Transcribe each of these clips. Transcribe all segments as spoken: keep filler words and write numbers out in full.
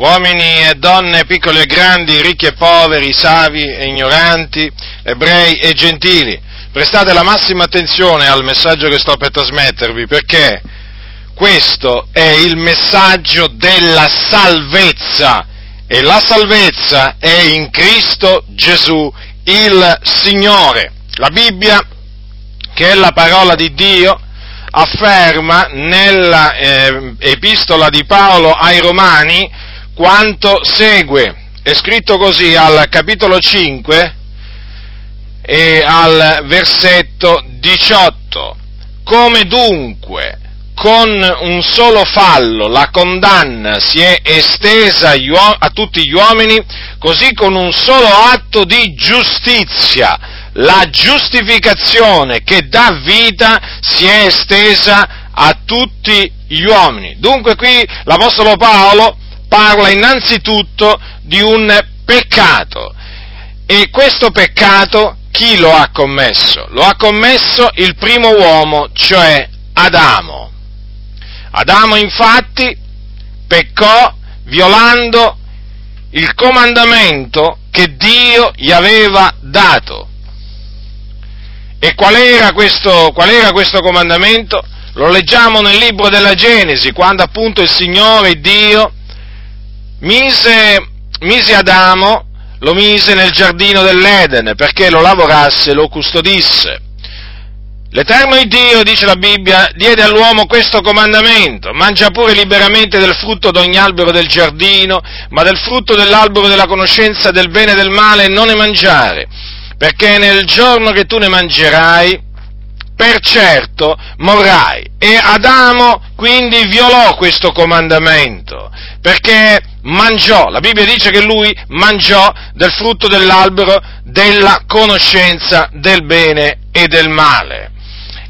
uomini e donne, piccoli e grandi, ricchi e poveri, savi e ignoranti, ebrei e gentili. Prestate la massima attenzione al messaggio che sto per trasmettervi, perché questo è il messaggio della salvezza, e la salvezza è in Cristo Gesù, il Signore. La Bibbia, che è la parola di Dio, afferma nella eh, epistola di Paolo ai Romani quanto segue. È scritto così al capitolo cinque e al versetto diciotto: come dunque con un solo fallo la condanna si è estesa a tutti gli uomini, così con un solo atto di giustizia la giustificazione che dà vita si è estesa a tutti gli uomini. Dunque qui l'Apostolo Paolo parla innanzitutto di un peccato, e questo peccato chi lo ha commesso? Lo ha commesso il primo uomo, cioè Adamo. Adamo infatti peccò violando il comandamento che Dio gli aveva dato. E qual era questo, qual era questo comandamento? Lo leggiamo nel libro della Genesi, quando appunto il Signore Dio mise, mise Adamo, lo mise nel giardino dell'Eden perché lo lavorasse, lo custodisse. L'Eterno Dio, dice la Bibbia, diede all'uomo questo comandamento: mangia pure liberamente del frutto d'ogni albero del giardino, ma del frutto dell'albero della conoscenza del bene e del male non ne mangiare, perché nel giorno che tu ne mangerai, per certo morrai. E Adamo quindi violò questo comandamento, perché mangiò, la Bibbia dice che lui mangiò del frutto dell'albero della conoscenza del bene e del male.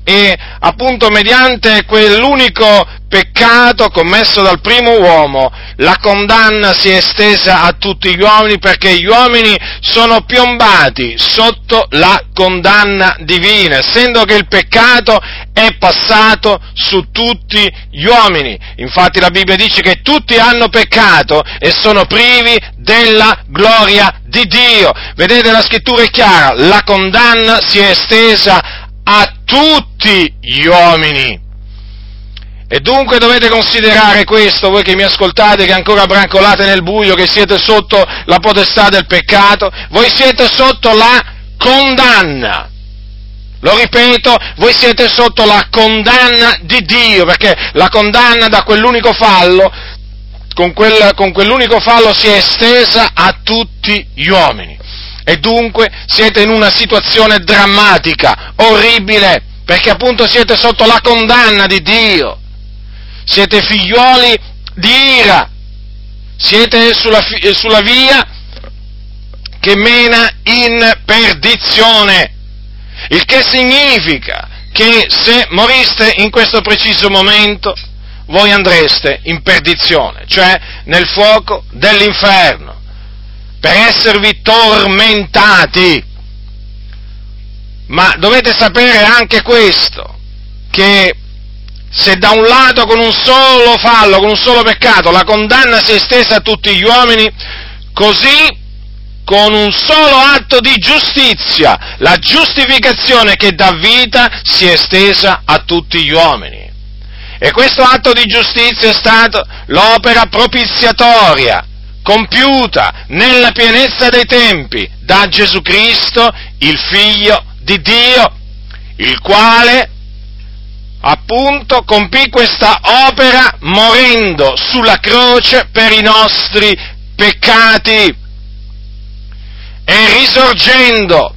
E appunto mediante quell'unico peccato commesso dal primo uomo, la condanna si è estesa a tutti gli uomini, perché gli uomini sono piombati sotto la condanna divina, essendo che il peccato è passato su tutti gli uomini. Infatti la Bibbia dice che tutti hanno peccato e sono privi della gloria di Dio. Vedete, la scrittura è chiara: la condanna si è estesa a tutti gli uomini. E dunque dovete considerare questo, voi che mi ascoltate, che ancora brancolate nel buio, che siete sotto la potestà del peccato, voi siete sotto la condanna. Lo ripeto, voi siete sotto la condanna di Dio, perché la condanna da quell'unico fallo, con, quel, con quell'unico fallo si è estesa a tutti gli uomini. E dunque siete in una situazione drammatica, orribile, perché appunto siete sotto la condanna di Dio, siete figlioli di ira, siete sulla, sulla via che mena in perdizione, il che significa che se moriste in questo preciso momento voi andreste in perdizione, cioè nel fuoco dell'inferno, per esservi tormentati. Ma dovete sapere anche questo, che se da un lato con un solo fallo, con un solo peccato, la condanna si è estesa a tutti gli uomini, così con un solo atto di giustizia, la giustificazione che dà vita si è estesa a tutti gli uomini. E questo atto di giustizia è stato l'opera propiziatoria compiuta nella pienezza dei tempi da Gesù Cristo, il Figlio di Dio, il quale appunto compì questa opera morendo sulla croce per i nostri peccati e risorgendo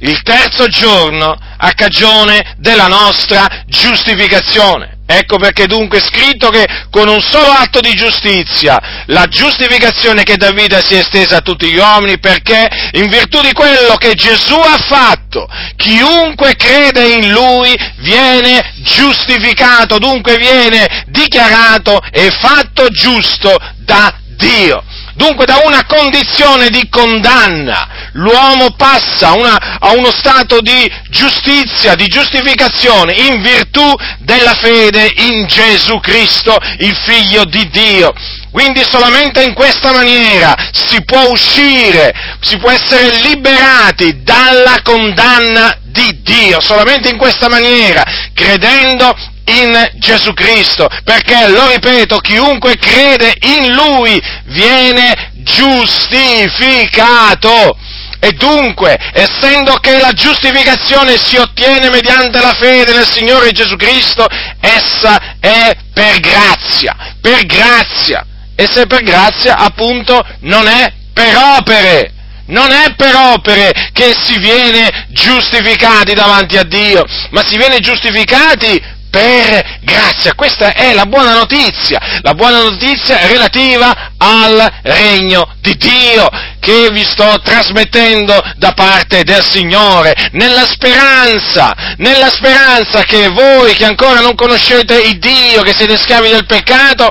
il terzo giorno a cagione della nostra giustificazione. Ecco perché dunque è scritto che con un solo atto di giustizia la giustificazione che dà vita si è estesa a tutti gli uomini, perché in virtù di quello che Gesù ha fatto, chiunque crede in Lui viene giustificato, dunque viene dichiarato e fatto giusto da Dio. Dunque da una condizione di condanna l'uomo passa una, a uno stato di giustizia, di giustificazione, in virtù della fede in Gesù Cristo, il Figlio di Dio. Quindi solamente in questa maniera si può uscire, si può essere liberati dalla condanna di Dio, solamente in questa maniera, credendo in Gesù Cristo, perché, lo ripeto, chiunque crede in Lui viene giustificato. E dunque, essendo che la giustificazione si ottiene mediante la fede nel Signore Gesù Cristo, essa è per grazia, per grazia. E se per grazia, appunto, non è per opere. Non è per opere che si viene giustificati davanti a Dio, ma si viene giustificati per grazia. Questa è la buona notizia, la buona notizia relativa al regno di Dio che vi sto trasmettendo da parte del Signore, nella speranza, nella speranza che voi che ancora non conoscete il Dio, che siete schiavi del peccato,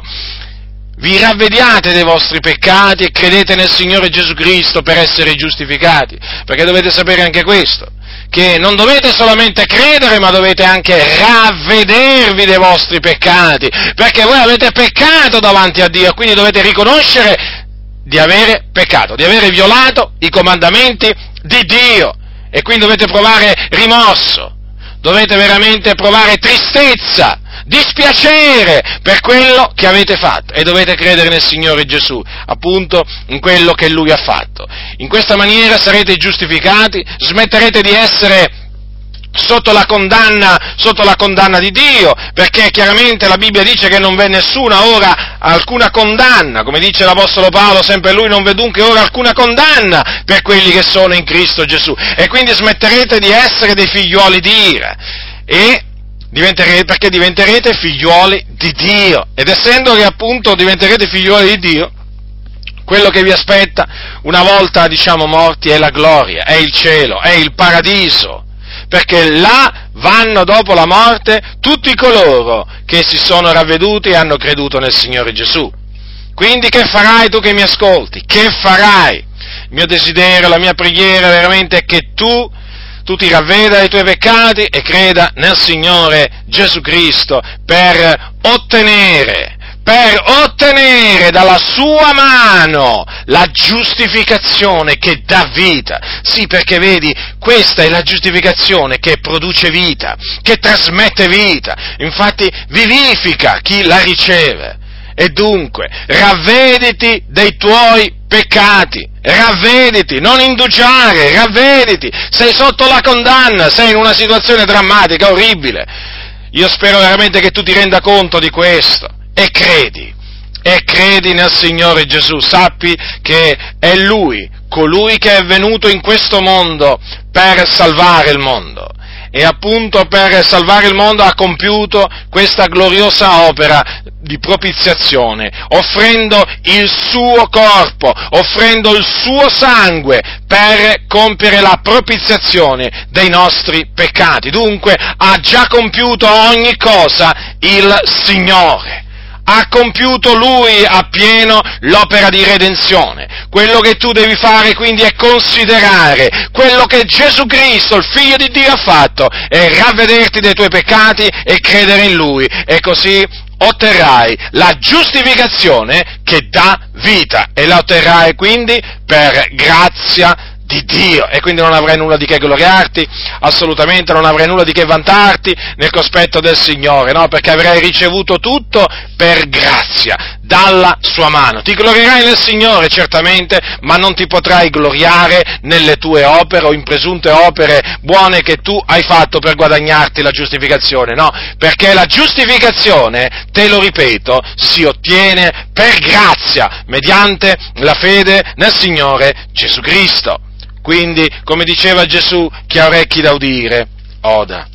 vi ravvediate dei vostri peccati e credete nel Signore Gesù Cristo per essere giustificati, perché dovete sapere anche questo, che non dovete solamente credere, ma dovete anche ravvedervi dei vostri peccati, perché voi avete peccato davanti a Dio, quindi dovete riconoscere di avere peccato, di avere violato i comandamenti di Dio, e quindi dovete provare rimorso, dovete veramente provare tristezza, dispiacere per quello che avete fatto, e dovete credere nel Signore Gesù, appunto, in quello che Lui ha fatto. In questa maniera sarete giustificati, smetterete di essere sotto la condanna, sotto la condanna di Dio, perché chiaramente la Bibbia dice che non v'è nessuna ora alcuna condanna, come dice l'Apostolo Paolo, sempre lui, non v'è dunque ora alcuna condanna per quelli che sono in Cristo Gesù, e quindi smetterete di essere dei figliuoli di ira, e diventerete, perché diventerete figliuoli di Dio, ed essendo che appunto diventerete figliuoli di Dio, quello che vi aspetta una volta, diciamo, morti è la gloria, è il cielo, è il paradiso, perché là vanno dopo la morte tutti coloro che si sono ravveduti e hanno creduto nel Signore Gesù. Quindi che farai tu che mi ascolti? Che farai? Il mio desiderio, la mia preghiera veramente è che tu tu ti ravveda ai tuoi peccati e creda nel Signore Gesù Cristo per ottenere, per ottenere dalla sua mano la giustificazione che dà vita. Sì, perché vedi, questa è la giustificazione che produce vita, che trasmette vita, infatti vivifica chi la riceve. E dunque, ravvediti dei tuoi peccati, ravvediti, non indugiare, ravvediti, sei sotto la condanna, sei in una situazione drammatica, orribile. Io spero veramente che tu ti renda conto di questo e credi, e credi nel Signore Gesù, sappi che è Lui, colui che è venuto in questo mondo per salvare il mondo. E appunto per salvare il mondo ha compiuto questa gloriosa opera di propiziazione, offrendo il suo corpo, offrendo il suo sangue per compiere la propiziazione dei nostri peccati. Dunque ha già compiuto ogni cosa il Signore. Ha compiuto Lui appieno l'opera di redenzione. Quello che tu devi fare quindi è considerare quello che Gesù Cristo, il Figlio di Dio, ha fatto e ravvederti dei tuoi peccati e credere in Lui, e così otterrai la giustificazione che dà vita, e la otterrai quindi per grazia di Dio, e quindi non avrai nulla di che gloriarti, assolutamente non avrai nulla di che vantarti nel cospetto del Signore, no? Perché avrai ricevuto tutto per grazia, dalla sua mano. Ti glorierai nel Signore, certamente, ma non ti potrai gloriare nelle tue opere o in presunte opere buone che tu hai fatto per guadagnarti la giustificazione, no? Perché la giustificazione, te lo ripeto, si ottiene per grazia, mediante la fede nel Signore Gesù Cristo. Quindi, come diceva Gesù, chi ha orecchi da udire, oda.